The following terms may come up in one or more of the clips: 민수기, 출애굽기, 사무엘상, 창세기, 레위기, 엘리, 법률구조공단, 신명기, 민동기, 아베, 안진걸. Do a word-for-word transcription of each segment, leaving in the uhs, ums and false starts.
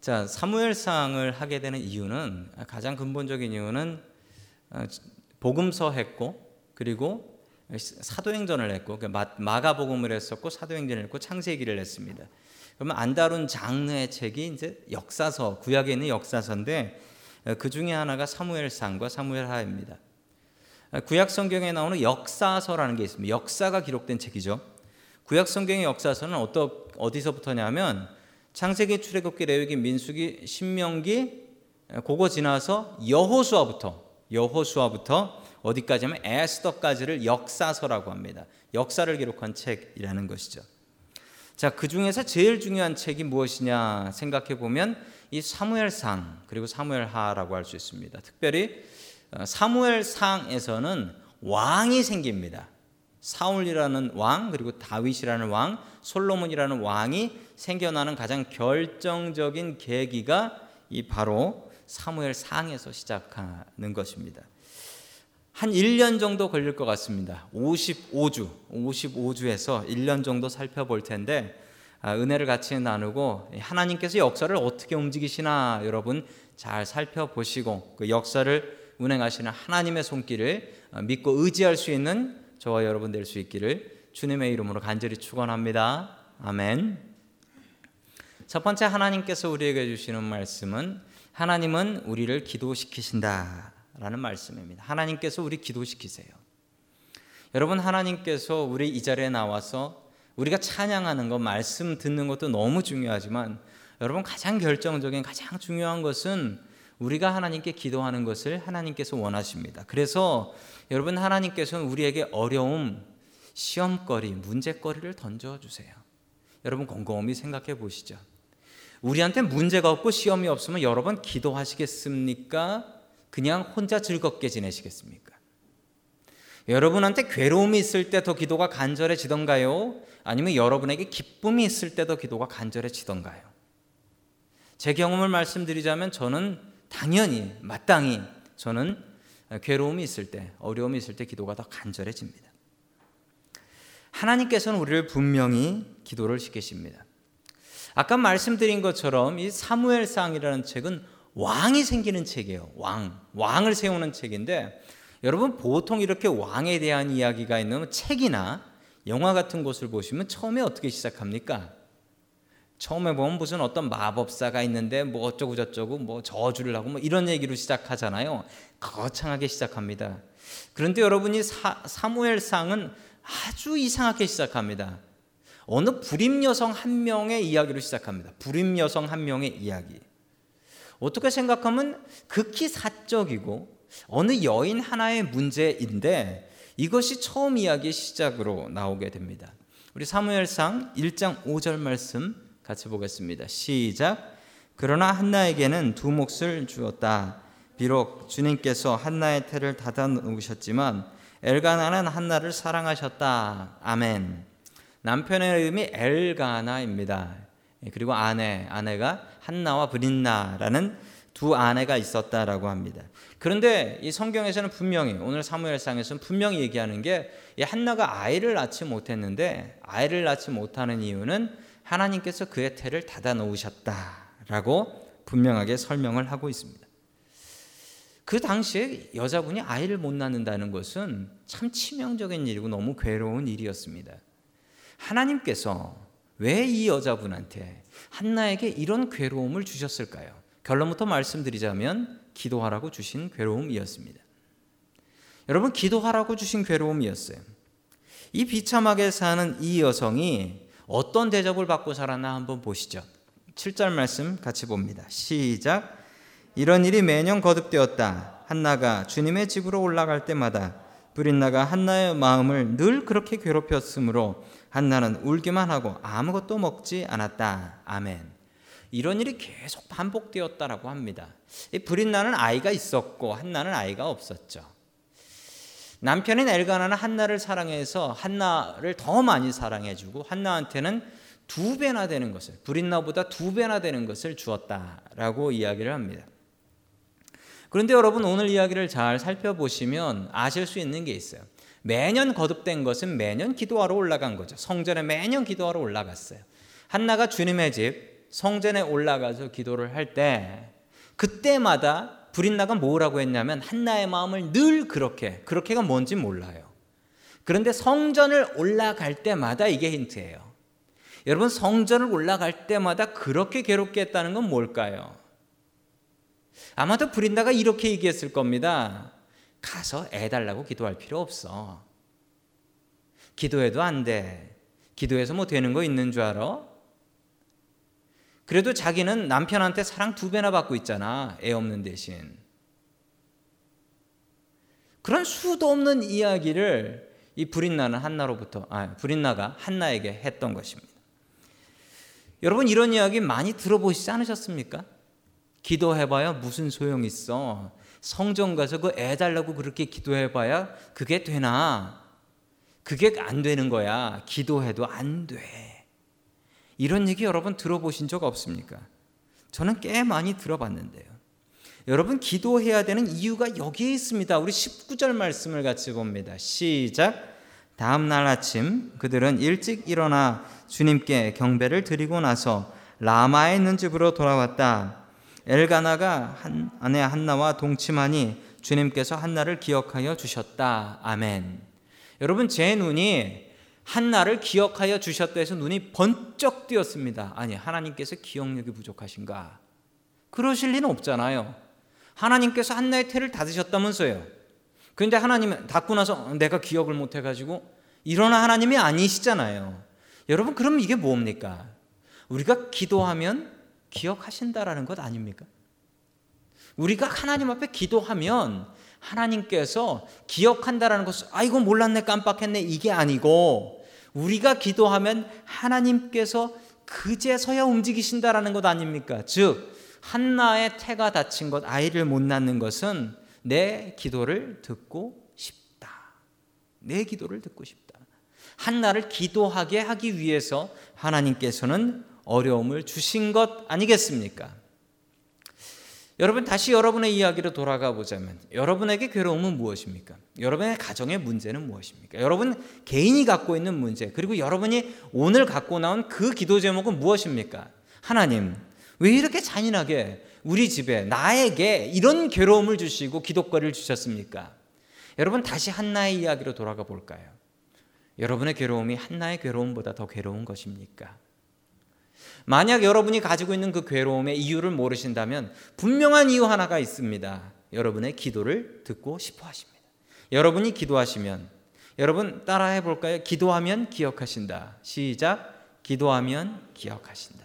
자, 사무엘상을 하게 되는 이유는, 가장 근본적인 이유는 복음서 했고 그리고 사도행전을 했고, 그러니까 마가복음을 했었고 사도행전을 했고 창세기를 했습니다. 그러면 안 다룬 장르의 책이 이제 역사서, 구약에 있는 역사서인데 그 중에 하나가 사무엘상과 사무엘하입니다. 구약 성경에 나오는 역사서라는 게 있습니다. 역사가 기록된 책이죠. 구약 성경의 역사서는 어떠, 어디서부터냐면 창세기, 출애굽기, 레위기, 민수기, 신명기, 그거 지나서 여호수아부터 여호수아부터 어디까지면 에스더까지를 역사서라고 합니다. 역사를 기록한 책이라는 것이죠. 자, 그 중에서 제일 중요한 책이 무엇이냐 생각해 보면 이 사무엘상 그리고 사무엘하라고 할 수 있습니다. 특별히 사무엘상에서는 왕이 생깁니다. 사울이라는 왕, 그리고 다윗이라는 왕, 솔로몬이라는 왕이 생겨나는 가장 결정적인 계기가 이 바로 사무엘상에서 시작하는 것입니다. 한 일 년 정도 걸릴 것 같습니다. 오십오 주, 오십오 주에서 일 년 정도 살펴볼 텐데, 은혜를 같이 나누고 하나님께서 역사를 어떻게 움직이시나 여러분 잘 살펴보시고 그 역사를 운행하시는 하나님의 손길을 믿고 의지할 수 있는 저와 여러분 될 수 있기를 주님의 이름으로 간절히 축원합니다. 아멘. 첫 번째, 하나님께서 우리에게 주시는 말씀은 하나님은 우리를 기도시키신다라는 말씀입니다. 하나님께서 우리 기도시키세요. 여러분, 하나님께서 우리 이 자리에 나와서 우리가 찬양하는 것, 말씀 듣는 것도 너무 중요하지만 여러분 가장 결정적인, 가장 중요한 것은 우리가 하나님께 기도하는 것을 하나님께서 원하십니다. 그래서 여러분, 하나님께서는 우리에게 어려움, 시험거리, 문제거리를 던져주세요. 여러분 곰곰이 생각해 보시죠. 우리한테 문제가 없고 시험이 없으면 여러분 기도하시겠습니까? 그냥 혼자 즐겁게 지내시겠습니까? 여러분한테 괴로움이 있을 때 더 기도가 간절해지던가요? 아니면 여러분에게 기쁨이 있을 때 더 기도가 간절해지던가요? 제 경험을 말씀드리자면 저는 당연히, 마땅히 저는 괴로움이 있을 때, 어려움이 있을 때 기도가 더 간절해집니다. 하나님께서는 우리를 분명히 기도를 시키십니다. 아까 말씀드린 것처럼 이 사무엘상이라는 책은 왕이 생기는 책이에요. 왕, 왕을 세우는 책인데, 여러분 보통 이렇게 왕에 대한 이야기가 있는 책이나 영화 같은 곳을 보시면 처음에 어떻게 시작합니까? 처음에 보면 무슨 어떤 마법사가 있는데 뭐 어쩌고 저쩌고 뭐 저주를 하고 뭐 이런 얘기로 시작하잖아요. 거창하게 시작합니다. 그런데 여러분이 사, 사무엘상은 아주 이상하게 시작합니다. 어느 불임 여성 한 명의 이야기로 시작합니다. 불임 여성 한 명의 이야기. 어떻게 생각하면 극히 사적이고 어느 여인 하나의 문제인데 이것이 처음 이야기의 시작으로 나오게 됩니다. 우리 사무엘상 일 장 오 절 말씀 같이 보겠습니다. 시작. 그러나 한나에게는 두 몫을 주었다. 비록 주님께서 한나의 태를 닫아 놓으셨지만 엘가나는 한나를 사랑하셨다. 아멘. 남편의 이름이 엘가나입니다. 그리고 아내, 아내가 한나와 브린나라는 두 아내가 있었다라고 합니다. 그런데 이 성경에서는 분명히, 오늘 사무엘상에서는 분명히 얘기하는 게, 이 한나가 아이를 낳지 못했는데 아이를 낳지 못하는 이유는 하나님께서 그의 태를 닫아 놓으셨다라고 분명하게 설명을 하고 있습니다. 그 당시에 여자분이 아이를 못 낳는다는 것은 참 치명적인 일이고 너무 괴로운 일이었습니다. 하나님께서 왜 이 여자분한테, 한나에게 이런 괴로움을 주셨을까요? 결론부터 말씀드리자면 기도하라고 주신 괴로움이었습니다. 여러분, 기도하라고 주신 괴로움이었어요. 이 비참하게 사는 이 여성이 어떤 대접을 받고 살았나 한번 보시죠. 칠 절 말씀 같이 봅니다. 시작. 이런 일이 매년 거듭되었다. 한나가 주님의 집으로 올라갈 때마다 브린나가 한나의 마음을 늘 그렇게 괴롭혔으므로 한나는 울기만 하고 아무것도 먹지 않았다. 아멘. 이런 일이 계속 반복되었다라고 합니다. 이 브린나는 아이가 있었고 한나는 아이가 없었죠. 남편인 엘가나는 한나를 사랑해서 한나를 더 많이 사랑해주고 한나한테는 두 배나 되는 것을, 브린나보다 두 배나 되는 것을 주었다라고 이야기를 합니다. 그런데 여러분, 오늘 이야기를 잘 살펴보시면 아실 수 있는 게 있어요. 매년 거듭된 것은 매년 기도하러 올라간 거죠. 성전에 매년 기도하러 올라갔어요. 한나가 주님의 집, 성전에 올라가서 기도를 할 때 그때마다 브릿나가 뭐라고 했냐면 한나의 마음을 늘 그렇게, 그렇게가 뭔지 몰라요. 그런데 성전을 올라갈 때마다 이게 힌트예요. 여러분, 성전을 올라갈 때마다 그렇게 괴롭게 했다는 건 뭘까요? 아마도 브린다가 이렇게 얘기했을 겁니다. 가서 애 달라고 기도할 필요 없어. 기도해도 안 돼. 기도해서 뭐 되는 거 있는 줄 알아? 그래도 자기는 남편한테 사랑 두 배나 받고 있잖아. 애 없는 대신. 그런 수도 없는 이야기를 이 브린나는 한나로부터, 아, 브린나가 한나에게 했던 것입니다. 여러분, 이런 이야기 많이 들어보시지 않으셨습니까? 기도해봐야 무슨 소용 있어? 성전 가서 그 애 달라고 그렇게 기도해봐야 그게 되나? 그게 안 되는 거야. 기도해도 안 돼. 이런 얘기 여러분 들어보신 적 없습니까? 저는 꽤 많이 들어봤는데요. 여러분, 기도해야 되는 이유가 여기에 있습니다. 우리 십구 절 말씀을 같이 봅니다. 시작. 다음 날 아침 그들은 일찍 일어나 주님께 경배를 드리고 나서 라마에 있는 집으로 돌아왔다. 엘가나가 한, 아내 한나와 동침하니 주님께서 한나를 기억하여 주셨다. 아멘. 여러분, 제 눈이 한나를 기억하여 주셨다 해서 눈이 번쩍 뜨였습니다. 아니, 하나님께서 기억력이 부족하신가? 그러실 리는 없잖아요. 하나님께서 한나의 태를 닫으셨다면서요. 그런데 하나님은 닫고 나서 내가 기억을 못해가지고 이런 하나님이 아니시잖아요. 여러분, 그럼 이게 뭡니까? 우리가 기도하면 기억하신다라는 것 아닙니까? 우리가 하나님 앞에 기도하면 하나님께서 기억한다라는 것을, 아, 이거 몰랐네, 깜빡했네, 이게 아니고, 우리가 기도하면 하나님께서 그제서야 움직이신다라는 것 아닙니까? 즉, 한나의 태가 다친 것, 아이를 못 낳는 것은 내 기도를 듣고 싶다. 내 기도를 듣고 싶다. 한나를 기도하게 하기 위해서 하나님께서는 어려움을 주신 것 아니겠습니까? 여러분, 다시 여러분의 이야기로 돌아가 보자면 여러분에게 괴로움은 무엇입니까? 여러분의 가정의 문제는 무엇입니까? 여러분 개인이 갖고 있는 문제, 그리고 여러분이 오늘 갖고 나온 그 기도 제목은 무엇입니까? 하나님, 왜 이렇게 잔인하게 우리 집에 나에게 이런 괴로움을 주시고 기도거리를 주셨습니까? 여러분, 다시 한나의 이야기로 돌아가 볼까요? 여러분의 괴로움이 한나의 괴로움보다 더 괴로운 것입니까? 만약 여러분이 가지고 있는 그 괴로움의 이유를 모르신다면 분명한 이유 하나가 있습니다. 여러분의 기도를 듣고 싶어 하십니다. 여러분이 기도하시면, 여러분 따라해 볼까요? 기도하면 기억하신다. 시작. 기도하면 기억하신다.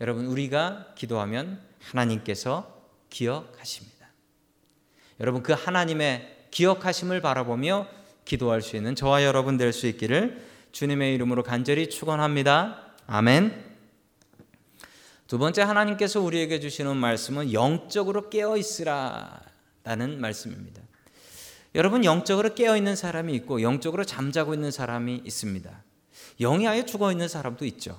여러분, 우리가 기도하면 하나님께서 기억하십니다. 여러분, 그 하나님의 기억하심을 바라보며 기도할 수 있는 저와 여러분 될 수 있기를 주님의 이름으로 간절히 축원합니다. 아멘. 두 번째, 하나님께서 우리에게 주시는 말씀은 영적으로 깨어있으라 라는 말씀입니다. 여러분, 영적으로 깨어있는 사람이 있고 영적으로 잠자고 있는 사람이 있습니다. 영이 아예 죽어있는 사람도 있죠.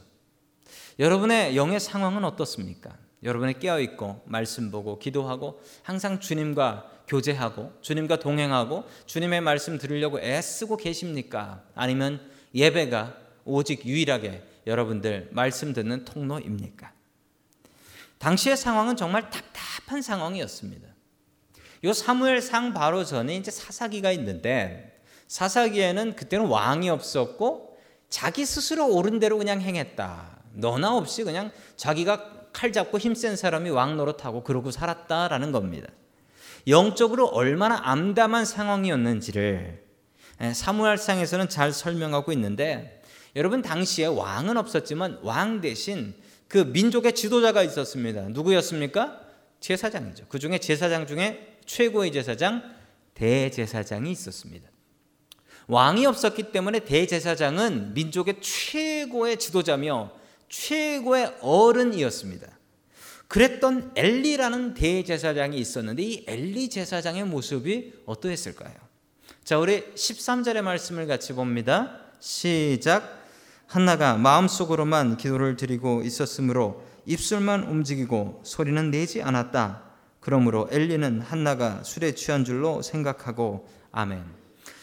여러분의 영의 상황은 어떻습니까? 여러분이 깨어있고 말씀 보고 기도하고 항상 주님과 교제하고 주님과 동행하고 주님의 말씀 들으려고 애쓰고 계십니까? 아니면 예배가 오직 유일하게 여러분들 말씀 듣는 통로입니까? 당시의 상황은 정말 답답한 상황이었습니다. 요 사무엘상 바로 전에 이제 사사기가 있는데, 사사기에는 그때는 왕이 없었고 자기 스스로 옳은 대로 그냥 행했다. 너나 없이 그냥 자기가 칼 잡고 힘센 사람이 왕 노릇하고 그러고 살았다라는 겁니다. 영적으로 얼마나 암담한 상황이었는지를 사무엘상에서는 잘 설명하고 있는데, 여러분 당시에 왕은 없었지만 왕 대신 그 민족의 지도자가 있었습니다. 누구였습니까? 제사장이죠. 그 중에 제사장 중에 최고의 제사장, 대제사장이 있었습니다. 왕이 없었기 때문에 대제사장은 민족의 최고의 지도자며 최고의 어른이었습니다. 그랬던 엘리라는 대제사장이 있었는데, 이 엘리 제사장의 모습이 어떠했을까요? 자, 우리 십삼 절의 말씀을 같이 봅니다. 시작. 한나가 마음속으로만 기도를 드리고 있었으므로 입술만 움직이고 소리는 내지 않았다. 그러므로 엘리는 한나가 술에 취한 줄로 생각하고. 아멘.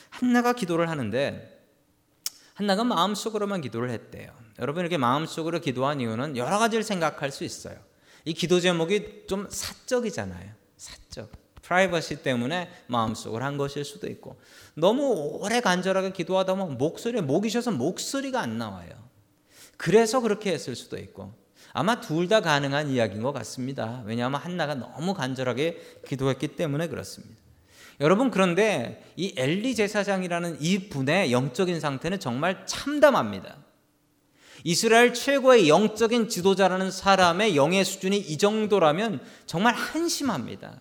한나가 기도를 하는데 한나가 마음속으로만 기도를 했대요. 여러분에게 마음속으로 기도한 이유는 여러 가지를 생각할 수 있어요. 이 기도 제목이 좀 사적이잖아요. 사적. 프라이버시 때문에 마음속으로 한 것일 수도 있고, 너무 오래 간절하게 기도하다 보면 목소리에 목이 쉬어서 목소리가 안 나와요. 그래서 그렇게 했을 수도 있고, 아마 둘 다 가능한 이야기인 것 같습니다. 왜냐하면 한나가 너무 간절하게 기도했기 때문에 그렇습니다. 여러분, 그런데 이 엘리 제사장이라는 이 분의 영적인 상태는 정말 참담합니다. 이스라엘 최고의 영적인 지도자라는 사람의 영의 수준이 이 정도라면 정말 한심합니다.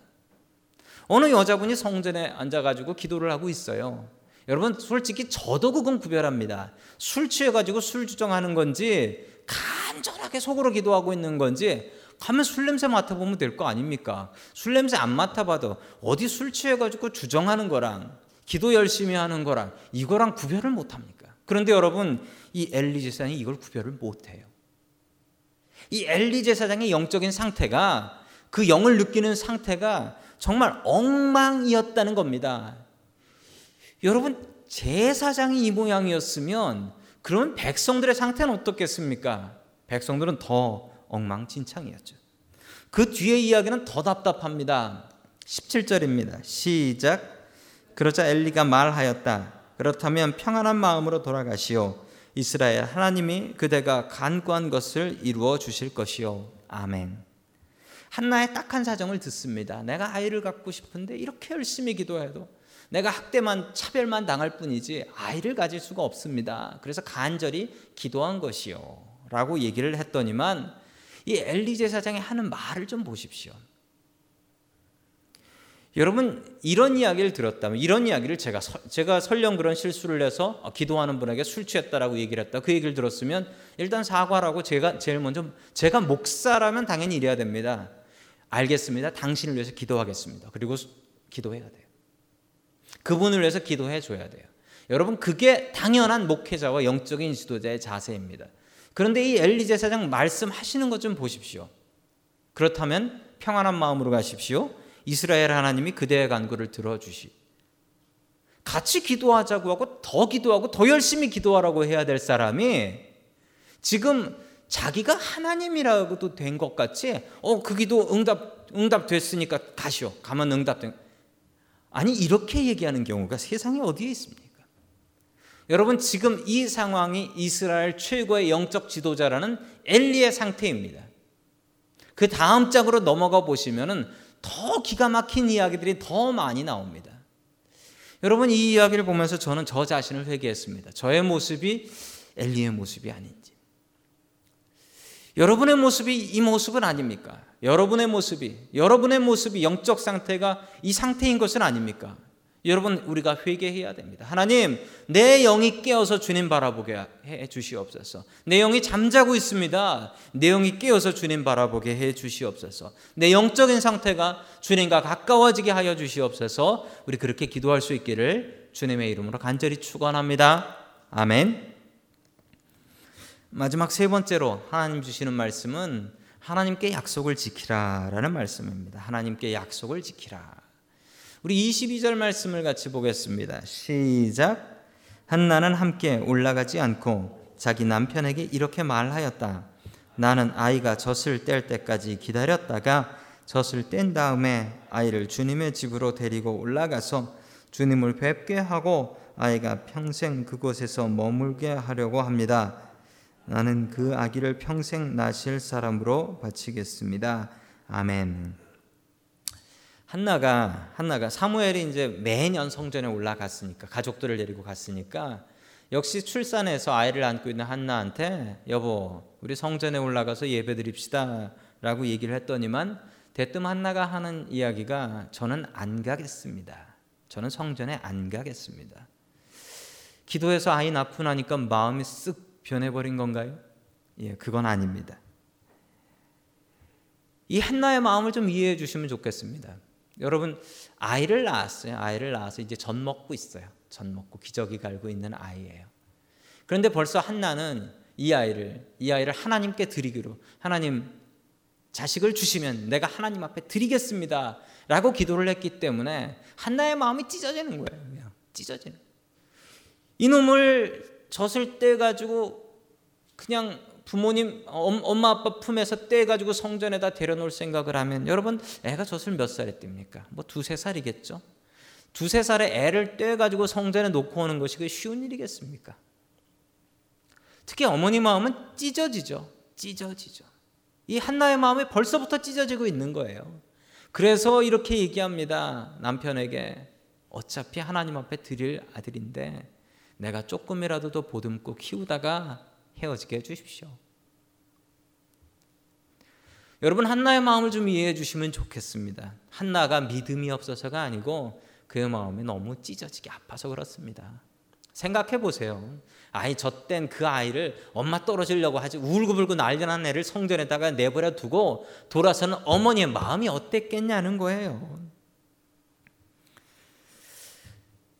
어느 여자분이 성전에 앉아가지고 기도를 하고 있어요. 여러분, 솔직히 저도 그건 구별합니다. 술 취해가지고 술 주정하는 건지, 간절하게 속으로 기도하고 있는 건지, 가면 술 냄새 맡아보면 될 거 아닙니까? 술 냄새 안 맡아봐도 어디 술 취해가지고 주정하는 거랑 기도 열심히 하는 거랑 이거랑 구별을 못합니까? 그런데 여러분, 이 엘리 제사장이 이걸 구별을 못해요. 이 엘리 제사장의 영적인 상태가, 그 영을 느끼는 상태가 정말 엉망이었다는 겁니다. 여러분, 제사장이 이 모양이었으면 그러면 백성들의 상태는 어떻겠습니까? 백성들은 더 엉망진창이었죠. 그 뒤에 이야기는 더 답답합니다. 십칠 절입니다. 시작. 그러자 엘리가 말하였다. 그렇다면 평안한 마음으로 돌아가시오. 이스라엘 하나님이 그대가 간구한 것을 이루어 주실 것이오. 아멘. 한나의 딱한 사정을 듣습니다. 내가 아이를 갖고 싶은데 이렇게 열심히 기도해도 내가 학대만, 차별만 당할 뿐이지 아이를 가질 수가 없습니다. 그래서 간절히 기도한 것이요 라고 얘기를 했더니만, 이 엘리 제사장이 하는 말을 좀 보십시오. 여러분, 이런 이야기를 들었다면, 이런 이야기를 제가 서, 제가 설령 그런 실수를 해서 기도하는 분에게 술 취했다라고 얘기를 했다, 그 얘기를 들었으면 일단 사과라고, 제가 제일 먼저, 제가 목사라면 당연히 이래야 됩니다. 알겠습니다. 당신을 위해서 기도하겠습니다. 그리고 기도해야 돼요. 그분을 위해서 기도해 줘야 돼요. 여러분, 그게 당연한 목회자와 영적인 지도자의 자세입니다. 그런데 이 엘리 제사장 말씀하시는 것 좀 보십시오. 그렇다면 평안한 마음으로 가십시오. 이스라엘 하나님이 그대의 간구를 들어주시. 같이 기도하자고 하고 더 기도하고 더 열심히 기도하라고 해야 될 사람이 지금 자기가 하나님이라고도 된 것 같이, 어, 그 기도 응답, 응답 됐으니까 가시오. 가면 응답된. 아니, 이렇게 얘기하는 경우가 세상에 어디에 있습니까? 여러분, 지금 이 상황이 이스라엘 최고의 영적 지도자라는 엘리의 상태입니다. 그 다음 장으로 넘어가 보시면은 더 기가 막힌 이야기들이 더 많이 나옵니다. 여러분, 이 이야기를 보면서 저는 저 자신을 회개했습니다. 저의 모습이 엘리의 모습이 아닌지. 여러분의 모습이 이 모습은 아닙니까? 여러분의 모습이, 여러분의 모습이 영적 상태가 이 상태인 것은 아닙니까? 여러분, 우리가 회개해야 됩니다. 하나님, 내 영이 깨어서 주님 바라보게 해 주시옵소서. 내 영이 잠자고 있습니다. 내 영이 깨어서 주님 바라보게 해 주시옵소서. 내 영적인 상태가 주님과 가까워지게 하여 주시옵소서. 우리 그렇게 기도할 수 있기를 주님의 이름으로 간절히 축원합니다. 아멘. 마지막 세 번째로 하나님 주시는 말씀은 하나님께 약속을 지키라라는 말씀입니다. 하나님께 약속을 지키라. 우리 이십이 절 말씀을 같이 보겠습니다. 시작. 한나는 함께 올라가지 않고 자기 남편에게 이렇게 말하였다. 나는 아이가 젖을 뗄 때까지 기다렸다가 젖을 뗀 다음에 아이를 주님의 집으로 데리고 올라가서 주님을 뵙게 하고 아이가 평생 그곳에서 머물게 하려고 합니다. 나는 그 아기를 평생 낳으실 사람으로 바치겠습니다. 아멘. 한나가 한나가 사무엘이 이제 매년 성전에 올라갔으니까, 가족들을 데리고 갔으니까, 역시 출산해서 아이를 안고 있는 한나한테 여보, 우리 성전에 올라가서 예배드립시다 라고 얘기를 했더니만, 대뜸 한나가 하는 이야기가 저는 안 가겠습니다. 저는 성전에 안 가겠습니다. 기도해서 아이 낳고 나니까 마음이 쓱 변해버린 건가요? 예, 그건 아닙니다. 이 한나의 마음을 좀 이해해 주시면 좋겠습니다. 여러분, 아이를 낳았어요. 아이를 낳아서 이제 젖 먹고 있어요. 젖 먹고 기저귀 갈고 있는 아이예요. 그런데 벌써 한나는 이 아이를 이 아이를 하나님께 드리기로, 하나님, 자식을 주시면 내가 하나님 앞에 드리겠습니다 라고 기도를 했기 때문에 한나의 마음이 찢어지는 거예요. 그냥 찢어지는. 이놈을 젖을 떼 가지고 그냥 부모님 엄마 아빠 품에서 떼가지고 성전에다 데려놓을 생각을 하면, 여러분 애가 젖을 몇 살에 뗍니까? 뭐 두세 살이겠죠. 두세 살에 애를 떼가지고 성전에 놓고 오는 것이 쉬운 일이겠습니까? 특히 어머니 마음은 찢어지죠. 찢어지죠. 이 한나의 마음이 벌써부터 찢어지고 있는 거예요. 그래서 이렇게 얘기합니다. 남편에게, 어차피 하나님 앞에 드릴 아들인데 내가 조금이라도 더 보듬고 키우다가 헤어지게 해주십시오. 여러분, 한나의 마음을 좀 이해해 주시면 좋겠습니다. 한나가 믿음이 없어서가 아니고 그의 마음이 너무 찢어지게 아파서 그렇습니다. 생각해 보세요. 아이 젖된 그 아이를 엄마 떨어지려고 하지 울고불고 난리난 애를 성전에다가 내버려 두고 돌아서는 어머니의 마음이 어땠겠냐는 거예요.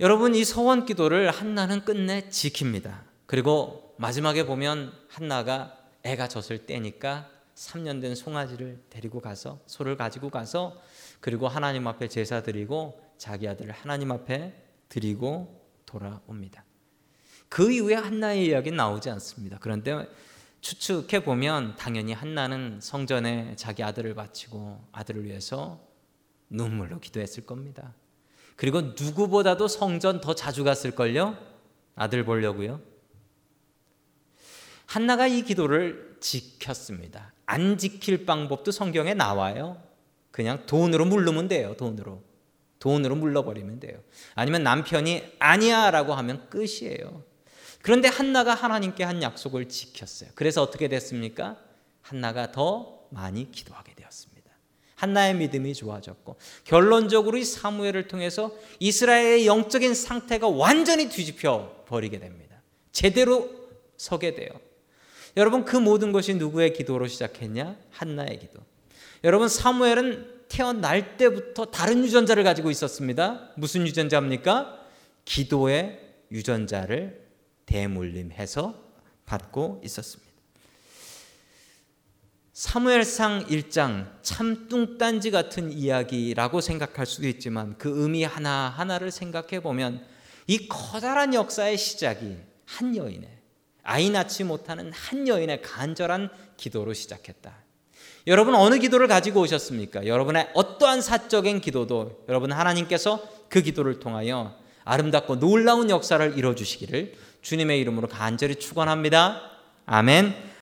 여러분, 이 서원 기도를 한나는 끝내 지킵니다. 그리고 마지막에 보면 한나가 애가 젖을 때니까 삼 년 된 송아지를 데리고 가서 소를 가지고 가서 그리고 하나님 앞에 제사 드리고 자기 아들을 하나님 앞에 드리고 돌아옵니다. 그 이후에 한나의 이야기는 나오지 않습니다. 그런데 추측해 보면 당연히 한나는 성전에 자기 아들을 바치고 아들을 위해서 눈물로 기도했을 겁니다. 그리고 누구보다도 성전 더 자주 갔을걸요? 아들 보려고요. 한나가 이 기도를 지켰습니다. 안 지킬 방법도 성경에 나와요. 그냥 돈으로 물르면 돼요. 돈으로. 돈으로 물러버리면 돼요. 아니면 남편이 아니야 라고 하면 끝이에요. 그런데 한나가 하나님께 한 약속을 지켰어요. 그래서 어떻게 됐습니까? 한나가 더 많이 기도하게 되었습니다. 한나의 믿음이 좋아졌고, 결론적으로 이 사무엘을 통해서 이스라엘의 영적인 상태가 완전히 뒤집혀 버리게 됩니다. 제대로 서게 돼요. 여러분, 그 모든 것이 누구의 기도로 시작했냐? 한나의 기도. 여러분, 사무엘은 태어날 때부터 다른 유전자를 가지고 있었습니다. 무슨 유전자입니까? 기도의 유전자를 대물림해서 받고 있었습니다. 사무엘상 일 장, 참 뚱딴지 같은 이야기라고 생각할 수도 있지만 그 의미 하나하나를 생각해보면 이 커다란 역사의 시작이 한 여인의, 아이 낳지 못하는 한 여인의 간절한 기도로 시작했다. 여러분, 어느 기도를 가지고 오셨습니까? 여러분의 어떠한 사적인 기도도 여러분 하나님께서 그 기도를 통하여 아름답고 놀라운 역사를 이뤄주시기를 주님의 이름으로 간절히 축원합니다. 아멘.